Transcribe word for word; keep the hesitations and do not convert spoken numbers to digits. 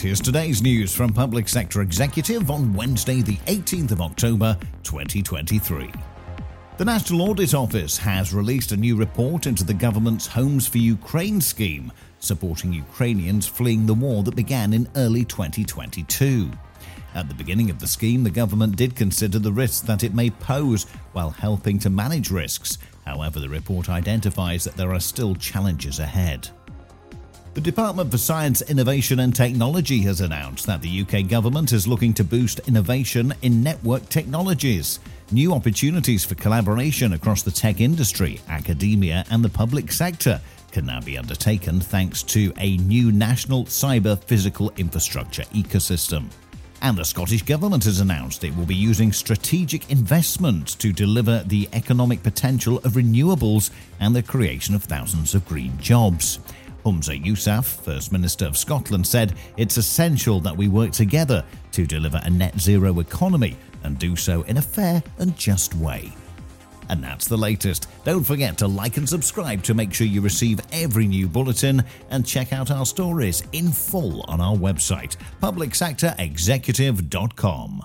that, here's today's news from Public Sector Executive on Wednesday, the eighteenth of October, twenty twenty-three. The National Audit Office has released a new report into the government's Homes for Ukraine scheme, supporting Ukrainians fleeing the war that began in early twenty twenty-two. At the beginning of the scheme, the government did consider the risks that it may pose while helping to manage risks. However, the report identifies that there are still challenges ahead. The Department for Science, Innovation and Technology has announced that the U K government is looking to boost innovation in network technologies. New opportunities for collaboration across the tech industry, academia and the public sector can now be undertaken thanks to a new national cyber physical infrastructure ecosystem. And the Scottish Government has announced it will be using strategic investments to deliver the economic potential of renewables and the creation of thousands of green jobs. Humza Yousaf, First Minister of Scotland, said it's essential that we work together to deliver a net zero economy and do so in a fair and just way. And that's the latest. Don't forget to like and subscribe to make sure you receive every new bulletin, and check out our stories in full on our website, public sector executive dot com.